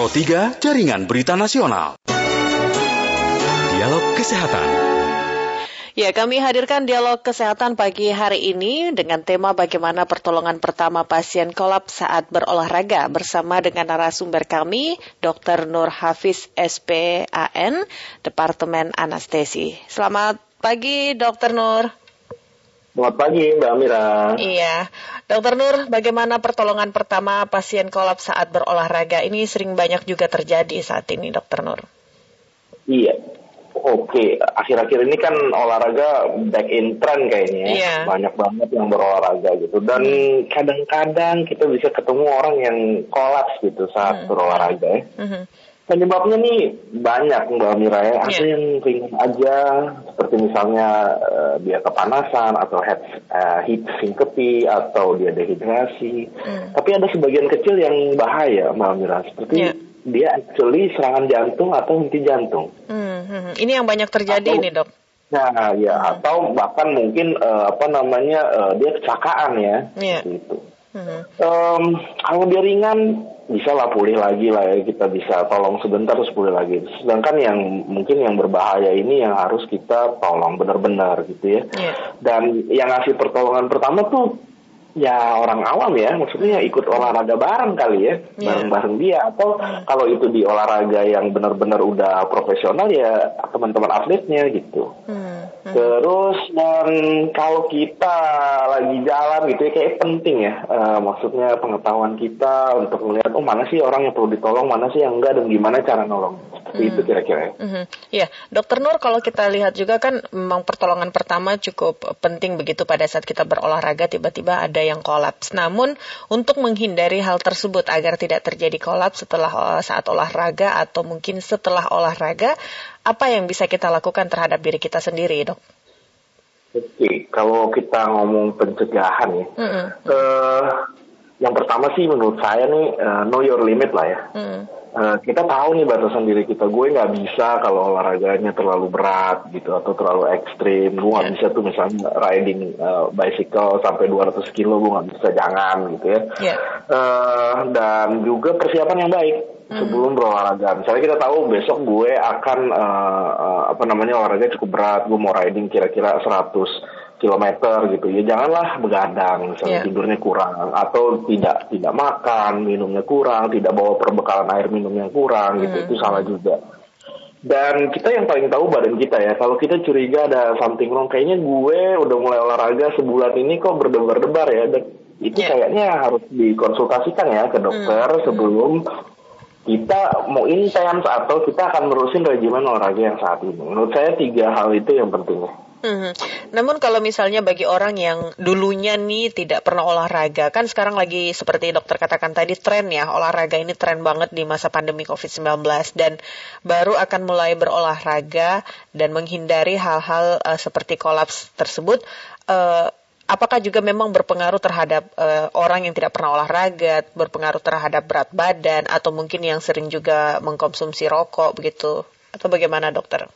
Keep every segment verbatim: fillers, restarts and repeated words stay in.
Pro tiga Jaringan Berita Nasional. Dialog Kesehatan. Ya, kami hadirkan dialog kesehatan pagi hari ini dengan tema bagaimana pertolongan pertama pasien kolaps saat berolahraga bersama dengan narasumber kami, dokter Nur Hafiz, S P A N, Departemen Anestesi. Selamat pagi, dokter Nur. Selamat pagi, Mbak Amira. Iya, dokter Nur, bagaimana pertolongan pertama pasien kolaps saat berolahraga ini sering banyak juga terjadi saat ini, dokter Nur? Iya. Oke, akhir-akhir ini kan olahraga back in trend kayaknya, yeah. Banyak banget yang berolahraga gitu. Dan kadang-kadang kita bisa ketemu orang yang kolaps gitu saat mm. berolahraga ya. Mm-hmm. Penyebabnya nih banyak Mbak Mira ya, ada yeah. yang ringan aja, seperti misalnya uh, dia kepanasan atau head, uh, heat syncope atau dia dehidrasi. Mm. Tapi ada sebagian kecil yang bahaya Mbak Mira, seperti... Yeah. Dia actually serangan jantung atau henti jantung. Hmm, hmm. Ini yang banyak terjadi atau, ini dok. Nah, ya hmm. atau bahkan mungkin uh, apa namanya uh, dia kecelakaan ya, yeah. gitu. Hmm. Um, kalau dia ringan bisa lah pulih lagi lah ya, kita bisa tolong sebentar terus pulih lagi. Sedangkan yang mungkin yang berbahaya ini yang harus kita tolong benar-benar gitu ya. Yeah. Dan yang ngasih pertolongan pertama tuh. Ya orang awam ya, maksudnya ikut olahraga bareng kali ya, yeah. bareng-bareng dia. Atau kalau itu di olahraga yang benar-benar udah profesional ya teman-teman atletnya gitu. Hmm. Hmm. Terus dan kalau kita lagi jalan gitu ya kayak penting ya, uh, maksudnya pengetahuan kita untuk melihat oh mana sih orang yang perlu ditolong, mana sih yang enggak dan gimana cara nolong. Seperti hmm. itu kira-kira ya. Hmm. Ya, dokter Nur kalau kita lihat juga kan memang pertolongan pertama cukup penting begitu pada saat kita berolahraga tiba-tiba ada yang kolaps. Namun untuk menghindari hal tersebut agar tidak terjadi kolaps setelah saat olahraga atau mungkin setelah olahraga, apa yang bisa kita lakukan terhadap diri kita sendiri, dok? Oke, kalau kita ngomong pencegahan ya, mm-hmm. eh, yang pertama sih menurut saya nih eh, know your limit lah ya. Mm-hmm. Eh, kita tahu nih batasan diri kita. Gue nggak bisa kalau olahraganya terlalu berat gitu atau terlalu ekstrim. Gue nggak yeah. bisa tuh misalnya riding eh, bicycle sampai dua ratus kilo. Gue nggak bisa, jangan gitu ya. Yeah. Eh, dan juga persiapan yang baik. Sebelum berolahraga, misalnya kita tahu besok gue akan uh, uh, apa namanya olahraga cukup berat, gue mau riding kira-kira seratus kilometer gitu ya, janganlah begadang, misalnya yeah. tidurnya kurang atau tidak tidak makan, minumnya kurang, tidak bawa perbekalan air minum yang kurang gitu, mm. itu salah juga. Dan kita yang paling tahu badan kita ya, kalau kita curiga ada something wrong, kayaknya gue udah mulai olahraga sebulan ini kok berdebar-debar ya, dan itu yeah. kayaknya harus dikonsultasikan ya ke dokter mm. sebelum kita mau intens atau kita akan menerusin regimen olahraga yang saat ini. Menurut saya tiga hal itu yang penting. Hmm. Namun kalau misalnya bagi orang yang dulunya nih tidak pernah olahraga, kan sekarang lagi seperti dokter katakan tadi tren ya, olahraga ini tren banget di masa pandemi covid sembilan belas dan baru akan mulai berolahraga dan menghindari hal-hal uh, seperti kolaps tersebut. Uh, Apakah juga memang berpengaruh terhadap uh, orang yang tidak pernah olahraga, berpengaruh terhadap berat badan, atau mungkin yang sering juga mengkonsumsi rokok begitu? Atau bagaimana dokter?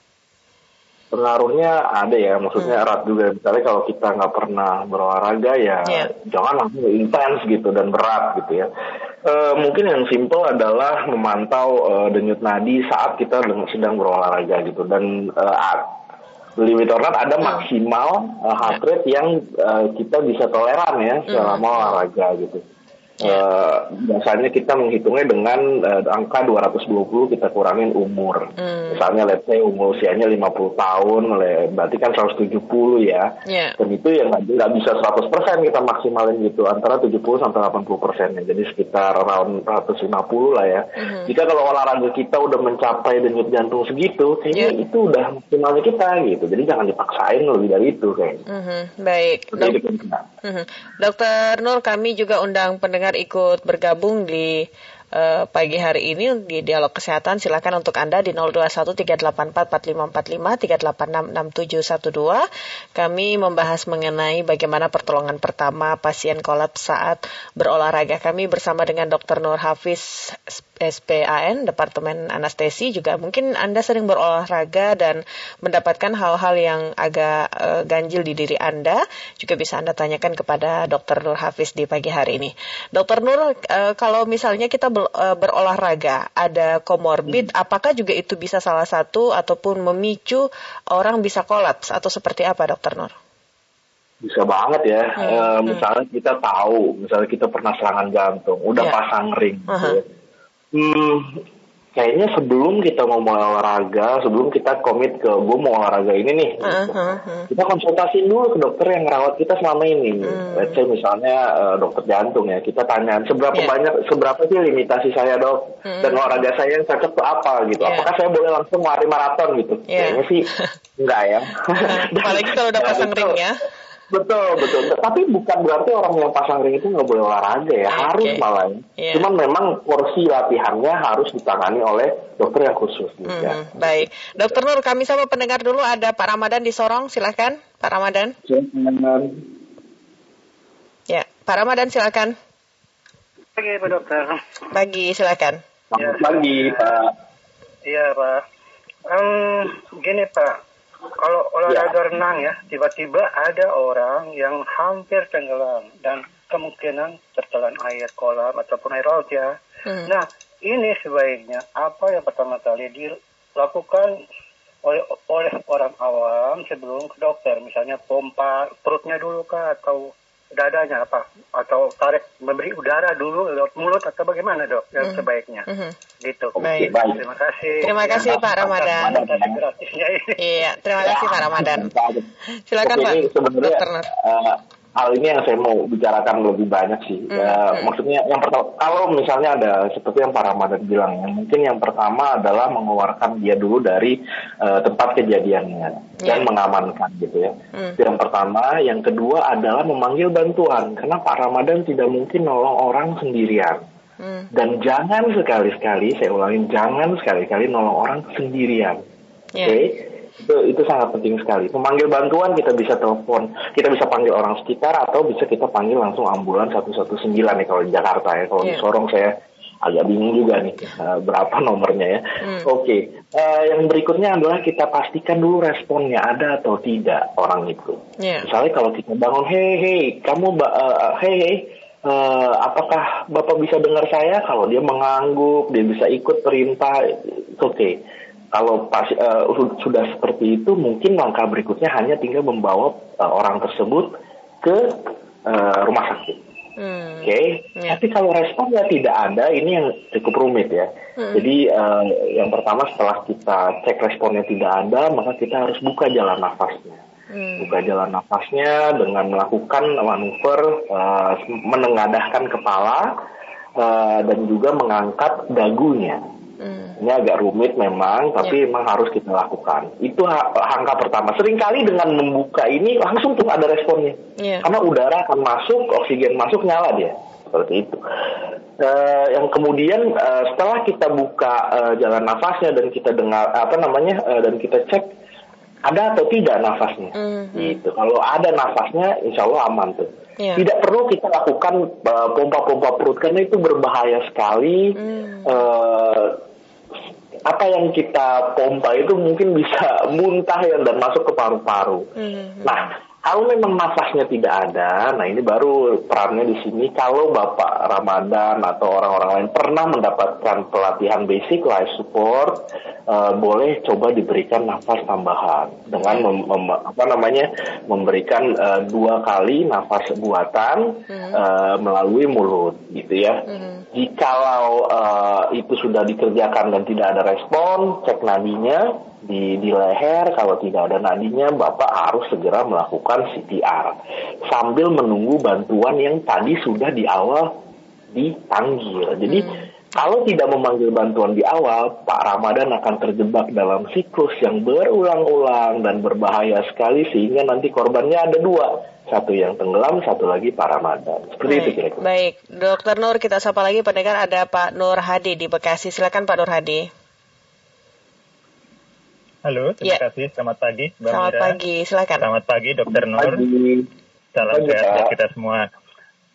Pengaruhnya ada ya, maksudnya hmm. erat juga. Misalnya kalau kita nggak pernah berolahraga ya yeah. jangan langsung intens gitu dan berat gitu ya. E, mungkin yang simple adalah memantau e, denyut nadi saat kita sedang berolahraga gitu. Dan e, limit or not, ada maksimal uh, heart rate yang uh, kita bisa toleran ya selama mm. olahraga gitu. Yeah. Uh, biasanya kita menghitungnya dengan uh, angka dua ratus dua puluh kita kurangin umur. Mm. Misalnya let's say umur usianya lima puluh tahun, berarti kan seratus tujuh puluh ya. Yeah. Dan itu ya nggak bisa seratus persen kita maksimalin gitu, antara tujuh puluh sampai delapan puluh persen. Jadi sekitar around seratus lima puluh lah ya. Mm. Jika kalau olahraga kita udah mencapai denyut jantung segitu, kayaknya yeah. itu udah maksimalnya kita gitu. Jadi jangan dipaksain lebih dari itu kayaknya. Mm-hmm. Baik. Dok- mm-hmm. Dokter Nur, kami juga undang pendengar ikut bergabung di uh, pagi hari ini di dialog kesehatan. Silakan untuk Anda di nol dua satu tiga delapan empat empat lima empat lima tiga delapan enam enam tujuh satu dua. Kami membahas mengenai bagaimana pertolongan pertama pasien kolaps saat berolahraga. Kami bersama dengan dokter Nur Hafiz S P A N, Departemen Anestesi juga. Mungkin Anda sering berolahraga dan mendapatkan hal-hal yang agak uh, ganjil di diri Anda. Juga bisa Anda tanyakan kepada dokter Nur Hafiz di pagi hari ini. Dokter Nur, uh, kalau misalnya kita ber- belum e, berolahraga, ada komorbid, hmm. apakah juga itu bisa salah satu ataupun memicu orang bisa kolaps atau seperti apa, Dokter Nur? Bisa banget ya, hmm. e, misalnya hmm. kita tahu, misalnya kita pernah serangan jantung, udah yeah. pasang ring. Uh-huh. Hmm, kayaknya sebelum kita mau olahraga, sebelum kita komit ke gue mau olahraga ini nih, uh-huh. kita konsultasi dulu ke dokter yang ngerawat kita selama ini. Hmm. Let's say misalnya uh, dokter jantung ya, kita tanya seberapa yeah. banyak, seberapa sih limitasi saya dok, hmm. dan olahraga saya yang cocok tuh apa gitu, yeah. apakah saya boleh langsung lari maraton gitu? Yeah. Kayaknya sih enggak ya. Apalagi kalau udah pasang ya, ring ya. Betul, betul. Tapi bukan berarti orang yang pasang ring itu nggak boleh olahraga ya, harus okay. malah. Yeah. Cuman memang porsi latihannya harus ditangani oleh dokter yang khusus. Gitu, mm-hmm. ya. Baik, Dokter Nur, kami sama pendengar dulu ada Pak Ramadhan di Sorong, silakan Pak Ramadhan. Ya, Pak Ramadhan silakan. Pagi Pak Dokter. Pagi, silakan. Ya. Pagi Pak. Iya Pak. Um, gini Pak. Kalau olahraga ya. renang ya, tiba-tiba ada orang yang hampir tenggelam dan kemungkinan tertelan air kolam ataupun air laut ya. Hmm. Nah, ini sebaiknya apa yang pertama kali dilakukan oleh, oleh orang awam sebelum ke dokter, misalnya pompa perutnya dulu kah atau dadanya apa, atau tarik memberi udara dulu lewat mulut atau bagaimana dok yang mm-hmm. sebaiknya mm-hmm. gitu. Baik. Terima kasih. Terima kasih ya, Pak Ramadhan. Iya, terima kasih ya, Pak Ramadhan. Silakan Pak. Dokter Nur. Uh, hal ini yang saya mau bicarakan lebih banyak sih. Mm-hmm. Uh, maksudnya yang pertama, kalau misalnya ada seperti yang Pak Ramadhan bilang, mungkin yang pertama adalah mengeluarkan dia dulu dari uh, tempat kejadiannya yeah. dan mengamankan gitu ya. Mm. Yang pertama, yang kedua adalah memanggil bantuan, karena Pak Ramadhan tidak mungkin nolong orang sendirian. Mm. Dan jangan sekali-sekali, saya ulangin, jangan sekali-kali nolong orang sendirian. Yeah. Oke? Okay? itu itu sangat penting sekali. Memanggil bantuan, kita bisa telepon, kita bisa panggil orang sekitar atau bisa kita panggil langsung ambulan satu satu sembilan nih kalau di Jakarta ya. Kalau yeah. di Sorong saya agak bingung juga nih uh, berapa nomornya ya. Mm. Oke, okay. uh, yang berikutnya adalah kita pastikan dulu responnya ada atau tidak orang itu. Yeah. Misalnya kalau kita bangun, hey hey kamu uh, hey hey Uh, apakah Bapak bisa dengar saya? Kalau dia mengangguk, dia bisa ikut perintah, oke. Okay. Kalau pas, uh, sudah seperti itu, mungkin langkah berikutnya hanya tinggal membawa uh, orang tersebut ke uh, rumah sakit. Hmm. Oke, okay? yeah. Tapi kalau responnya tidak ada, ini yang cukup rumit ya. Hmm. Jadi uh, yang pertama setelah kita cek responnya tidak ada, maka kita harus buka jalan nafasnya. Hmm. Buka jalan nafasnya dengan melakukan manuver uh, menengadahkan kepala uh, dan juga mengangkat dagunya. Hmm. Ini agak rumit memang, tapi yeah. memang harus kita lakukan. Itu ha- angka pertama. Seringkali dengan membuka ini langsung tuh ada responnya, yeah. karena udara akan masuk, oksigen masuk, nyala dia. Seperti itu. Uh, yang kemudian uh, setelah kita buka uh, jalan nafasnya dan kita dengar apa namanya uh, dan kita cek ada atau tidak nafasnya, mm-hmm. gitu. Kalau ada nafasnya, insya Allah aman tuh. Yeah. Tidak perlu kita lakukan uh, pompa-pompa perut karena itu berbahaya sekali. Mm. Uh, apa yang kita pompa itu mungkin bisa muntah ya dan masuk ke paru-paru. Mm-hmm. Nah, kalau memang nafasnya tidak ada, nah ini baru perannya di sini. Kalau Bapak Ramadhan atau orang-orang lain pernah mendapatkan pelatihan basic life support, Uh, boleh coba diberikan nafas tambahan dengan mem- mem- apa namanya memberikan uh, dua kali nafas buatan hmm. uh, melalui mulut gitu ya. Hmm. Jikalau uh, itu sudah dikerjakan dan tidak ada respon, cek nadinya di di leher. Kalau tidak ada nadinya, Bapak harus segera melakukan C P R sambil menunggu bantuan yang tadi sudah di awal dipanggil. Jadi hmm. kalau tidak memanggil bantuan di awal, Pak Ramadhan akan terjebak dalam siklus yang berulang-ulang dan berbahaya sekali sehingga nanti korbannya ada dua. Satu yang tenggelam, satu lagi Pak Ramadhan. Seperti baik, itu kira-kira. Baik, Dokter Nur, kita sapa lagi pendengar ada Pak Nur Hadi di Bekasi. Silakan Pak Nur Hadi. Halo, terima ya. kasih. Selamat pagi, Mbak Selamat Mira. Pagi, silakan. Selamat pagi, Dokter Nur. Salam sehat buat kita semua.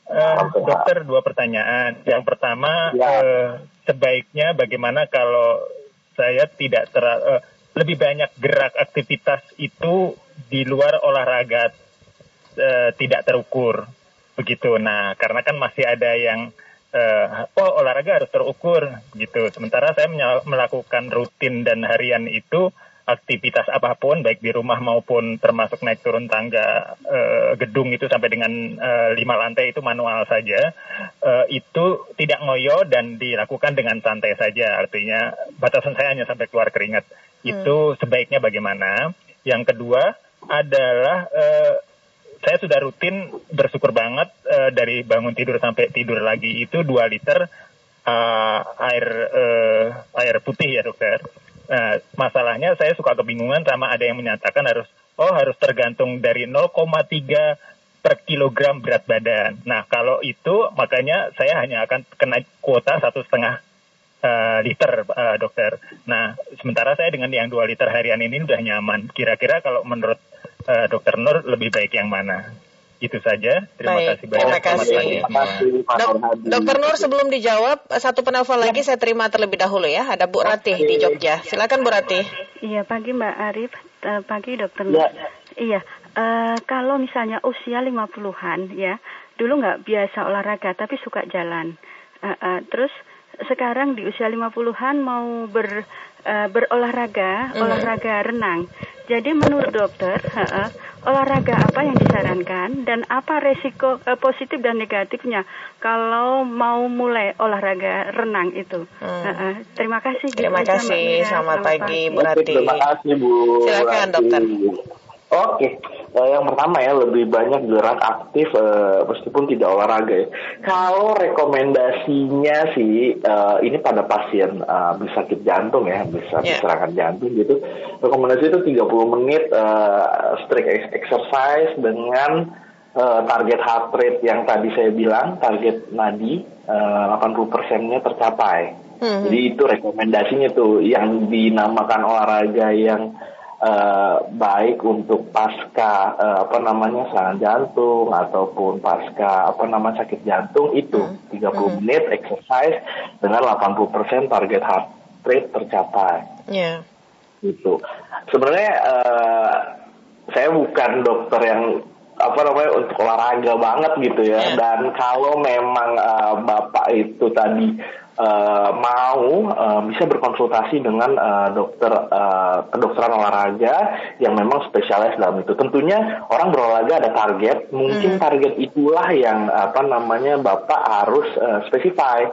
Uh, dokter, dua pertanyaan. Yang pertama, ya. uh, sebaiknya bagaimana kalau saya tidak ter uh, lebih banyak gerak aktivitas itu di luar olahraga uh, tidak terukur, begitu. Nah, karena kan masih ada yang Uh, oh olahraga harus terukur gitu. Sementara saya melakukan rutin dan harian itu aktivitas apapun, baik di rumah maupun termasuk naik turun tangga uh, gedung itu sampai dengan uh, lima lantai itu manual saja, uh, itu tidak ngoyo dan dilakukan dengan santai saja. Artinya batasan saya hanya sampai keluar keringat. Hmm. Itu sebaiknya bagaimana? Yang kedua adalah uh, saya sudah rutin, bersyukur banget, uh, dari bangun tidur sampai tidur lagi itu dua liter uh, air uh, air putih ya dokter. Nah, masalahnya saya suka kebingungan sama ada yang menyatakan harus, oh harus tergantung dari nol koma tiga per kilogram berat badan. Nah kalau itu makanya saya hanya akan kena kuota satu setengah Uh, liter uh, dokter. Nah sementara saya dengan yang dua liter harian ini udah nyaman. Kira-kira kalau menurut uh, dokter Nur lebih baik yang mana? Itu saja. Terima baik. kasih banyak. Terima kasih. Terima kasih. Dok, dokter Nur sebelum dijawab satu penelpon lagi saya terima terlebih dahulu ya. Ada Bu Ratih di Jogja. Silakan Bu Ratih. Iya pagi Mbak Arif. Uh, pagi dokter Nur. Ya. Iya. Uh, kalau misalnya usia lima puluhan ya, dulu nggak biasa olahraga tapi suka jalan. Uh, uh, terus sekarang di usia lima puluhan mau ber, uh, berolahraga, mm. olahraga renang. Jadi menurut dokter, uh, uh, olahraga apa yang disarankan dan apa resiko uh, positif dan negatifnya kalau mau mulai olahraga renang itu. Mm. Uh, uh, terima kasih. Terima gitu kasih. Selamat, selamat pagi, Bu Ratih. Terima kasih, Bu. Silakan, dokter. Oke, okay. Yang pertama ya lebih banyak gerak aktif uh, meskipun tidak olahraga ya. Kalau rekomendasinya sih uh, ini pada pasien uh, sakit jantung ya, bisa yeah. serangan jantung gitu. Rekomendasi itu tiga puluh menit uh, strict exercise dengan uh, target heart rate yang tadi saya bilang, target nadi uh, delapan puluh persennya tercapai. Mm-hmm. Jadi itu rekomendasinya tuh yang dinamakan olahraga yang Uh, baik untuk pasca uh, apa namanya serangan jantung ataupun pasca apa namanya sakit jantung itu tiga puluh menit exercise dengan delapan puluh persen target heart rate tercapai. Iya. Yeah. Gitu. Sebenarnya uh, saya bukan dokter yang apa namanya untuk olahraga banget gitu ya. Yeah. Dan kalau memang uh, Bapak itu tadi Uh, mau uh, bisa berkonsultasi dengan uh, dokter uh, kedokteran olahraga yang memang spesialis dalam itu. Tentunya orang berolahraga ada target, mungkin mm. target itulah yang apa namanya Bapak harus uh, specify.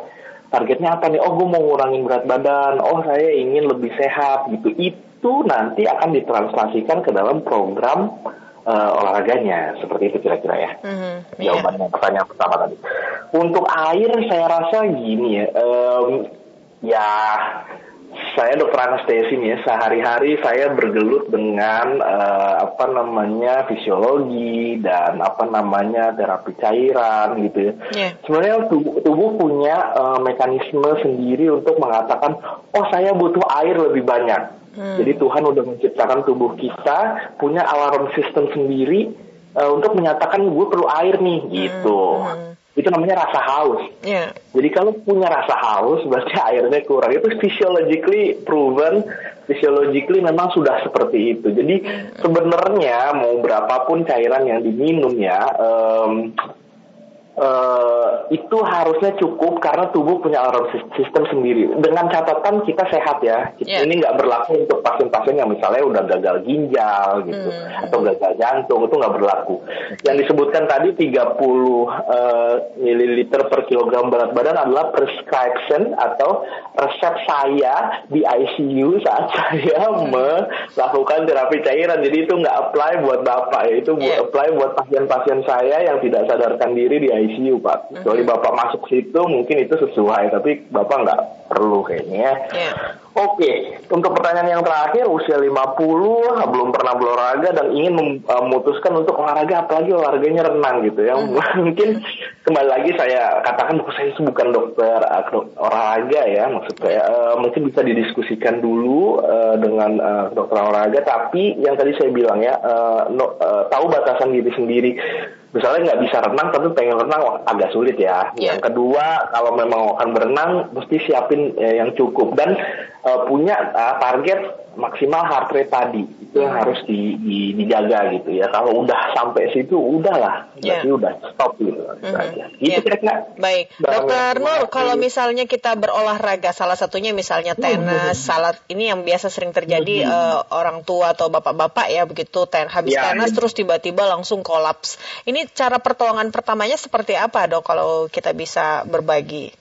Targetnya apa nih? Oh, gue mau ngurangin berat badan. Oh, saya ingin lebih sehat gitu. Itu nanti akan ditranslasikan ke dalam program Uh, olahraganya, seperti itu kira-kira ya. Mm-hmm, jawabannya yeah. pertanyaan pertama tadi. Untuk air saya rasa gini ya, um, ya saya dokter anestesi nih ya, sehari-hari saya bergelut dengan uh, apa namanya fisiologi dan apa namanya terapi cairan gitu ya. Yeah. Sebenarnya tubuh, tubuh punya uh, mekanisme sendiri untuk mengatakan, oh saya butuh air lebih banyak. Hmm. Jadi Tuhan udah menciptakan tubuh kita punya alarm sistem sendiri uh, untuk menyatakan gue perlu air nih gitu. Hmm. Hmm. Itu namanya rasa haus. Yeah. Jadi kalau punya rasa haus berarti airnya kurang. Itu physiologically proven, physiologically memang sudah seperti itu. Jadi hmm. sebenarnya mau berapapun cairan yang diminum ya. Um, Uh, itu harusnya cukup karena tubuh punya alarm sistem sendiri. Dengan catatan kita sehat ya. Yeah. Ini nggak berlaku untuk pasien-pasien yang misalnya udah gagal ginjal gitu mm. atau gagal jantung, itu nggak berlaku. Yang disebutkan tadi tiga puluh uh, mililiter per kilogram berat badan adalah prescription atau resep saya di I C U saat saya mm. melakukan terapi cairan. Jadi itu nggak apply buat Bapak ya. Itu yeah. apply buat pasien-pasien saya yang tidak sadarkan diri di I C U Pak. Kecuali uh-huh. Bapak masuk situ mungkin itu sesuai, tapi Bapak nggak perlu kayaknya. Yeah. Oke, okay. Untuk pertanyaan yang terakhir, usia lima puluh belum pernah berolahraga dan ingin memutuskan untuk olahraga, apalagi olahraganya renang gitu ya. Uh-huh. Mungkin kembali lagi saya katakan bahwa saya bukan dokter olahraga ya, maksud saya uh, mungkin bisa didiskusikan dulu uh, dengan uh, dokter olahraga. Tapi yang tadi saya bilang ya, uh, no, uh, tahu batasan diri sendiri. misalnya nggak bisa renang tapi pengen renang agak sulit ya. Yeah. Yang kedua, kalau memang akan berenang mesti siapin eh, yang cukup dan eh, punya eh, target maksimal heart rate tadi itu yang harus di, di, dijaga gitu ya. Kalau udah sampai situ udahlah, yeah. Jadi udah stop gitu. Mm-hmm. Aja. Gitu yeah. Kira-kira. Baik, Dokter Nur, kalau misalnya kita berolahraga, salah satunya misalnya tenis, mm-hmm. salat ini yang biasa sering terjadi mm-hmm. eh, orang tua atau bapak-bapak ya begitu ten habis yeah, tenis yeah. Terus tiba-tiba langsung kolaps. Ini cara pertolongan pertamanya seperti apa dok kalau kita bisa berbagi?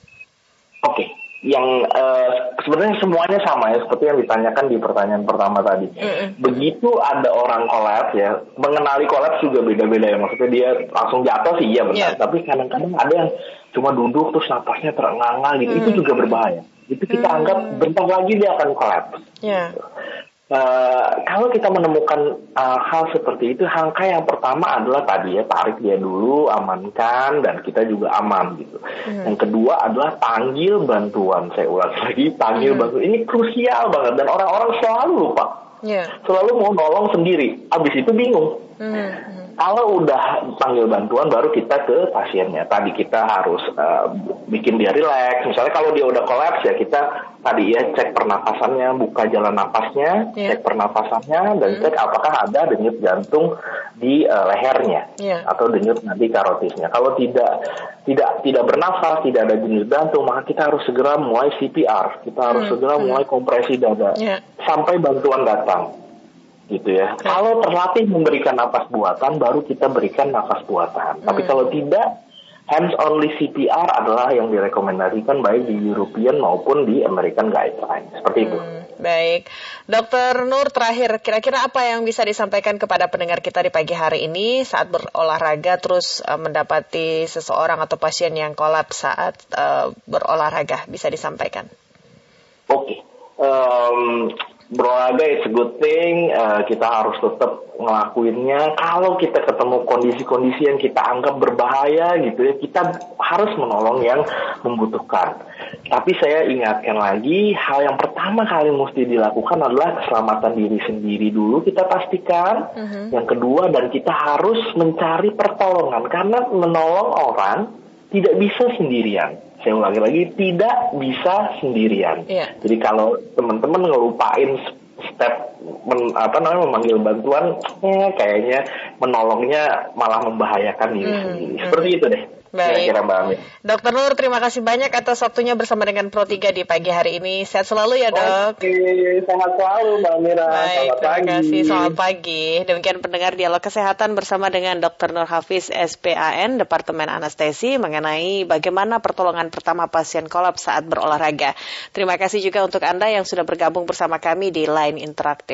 Oke, yang uh, sebenarnya semuanya sama ya seperti yang ditanyakan di pertanyaan pertama tadi. Mm-hmm. Begitu ada orang kolaps ya, mengenali kolaps juga beda-beda ya. Maksudnya dia langsung jatuh sih iya benar, yeah. Tapi kadang-kadang ada yang cuma duduk terus napasnya terengang-engang gitu, mm-hmm. itu juga berbahaya. Itu kita mm-hmm. anggap bentar lagi dia akan kolaps. Yeah. Gitu. Uh, kalau kita menemukan uh, hal seperti itu, langkah yang pertama adalah tadi ya tarik dia dulu, amankan dan kita juga aman gitu. Hmm. Yang kedua adalah panggil bantuan. Saya ulang lagi, panggil hmm. bantuan. Ini krusial banget dan orang-orang selalu lupa, yeah. selalu mau nolong sendiri. Abis itu bingung. Hmm. Kalau udah panggil bantuan baru kita ke pasiennya. Tadi kita harus uh, bikin dia rileks. Misalnya kalau dia udah kolaps ya kita tadi ya cek pernapasannya, buka jalan napasnya, yeah. cek pernapasannya dan mm. cek apakah ada denyut jantung di uh, lehernya yeah. atau denyut nadi karotisnya. Kalau tidak tidak tidak bernafas, tidak ada denyut jantung, maka kita harus segera mulai C P R. Kita harus mm. segera mm. mulai kompresi dada yeah. sampai bantuan datang. Gitu ya. Okay. Kalau terlatih memberikan nafas buatan, baru kita berikan nafas buatan. Hmm. Tapi kalau tidak, hands only C P R adalah yang direkomendasikan baik di European maupun di American guideline. Seperti hmm. itu. Baik, Dokter Nur terakhir, kira-kira apa yang bisa disampaikan kepada pendengar kita di pagi hari ini saat berolahraga terus uh, mendapati seseorang atau pasien yang kolaps saat uh, berolahraga bisa disampaikan? Oke. Okay. Um, Berolahraga it's a good thing, uh, kita harus tetap ngelakuinnya. Kalau kita ketemu kondisi-kondisi yang kita anggap berbahaya gitu ya, kita harus menolong yang membutuhkan. Tapi saya ingatkan lagi, hal yang pertama kali mesti dilakukan adalah keselamatan diri sendiri dulu kita pastikan. Uh-huh. Yang kedua, dan kita harus mencari pertolongan karena menolong orang tidak bisa sendirian. Saya ulangi lagi, tidak bisa sendirian. Yeah. Jadi kalau teman-teman ngelupain step men, apa namanya memanggil bantuan, eh, kayaknya menolongnya malah membahayakan diri mm, sendiri. Seperti mm. itu deh. Baik. Kira-kira Mbak Ami. Dokter Nur, terima kasih banyak atas waktunya bersama dengan Pro tiga di pagi hari ini. Sehat selalu ya dok. Oke, sehat selalu Mbak Mira. Baik, selamat terima pagi. Kasih, selamat pagi. Demikian pendengar Dialog Kesehatan bersama dengan Dokter Nur Hafiz S P A N, Departemen Anestesi, mengenai bagaimana pertolongan pertama pasien kolaps saat berolahraga. Terima kasih juga untuk Anda yang sudah bergabung bersama kami di Line Interaktif.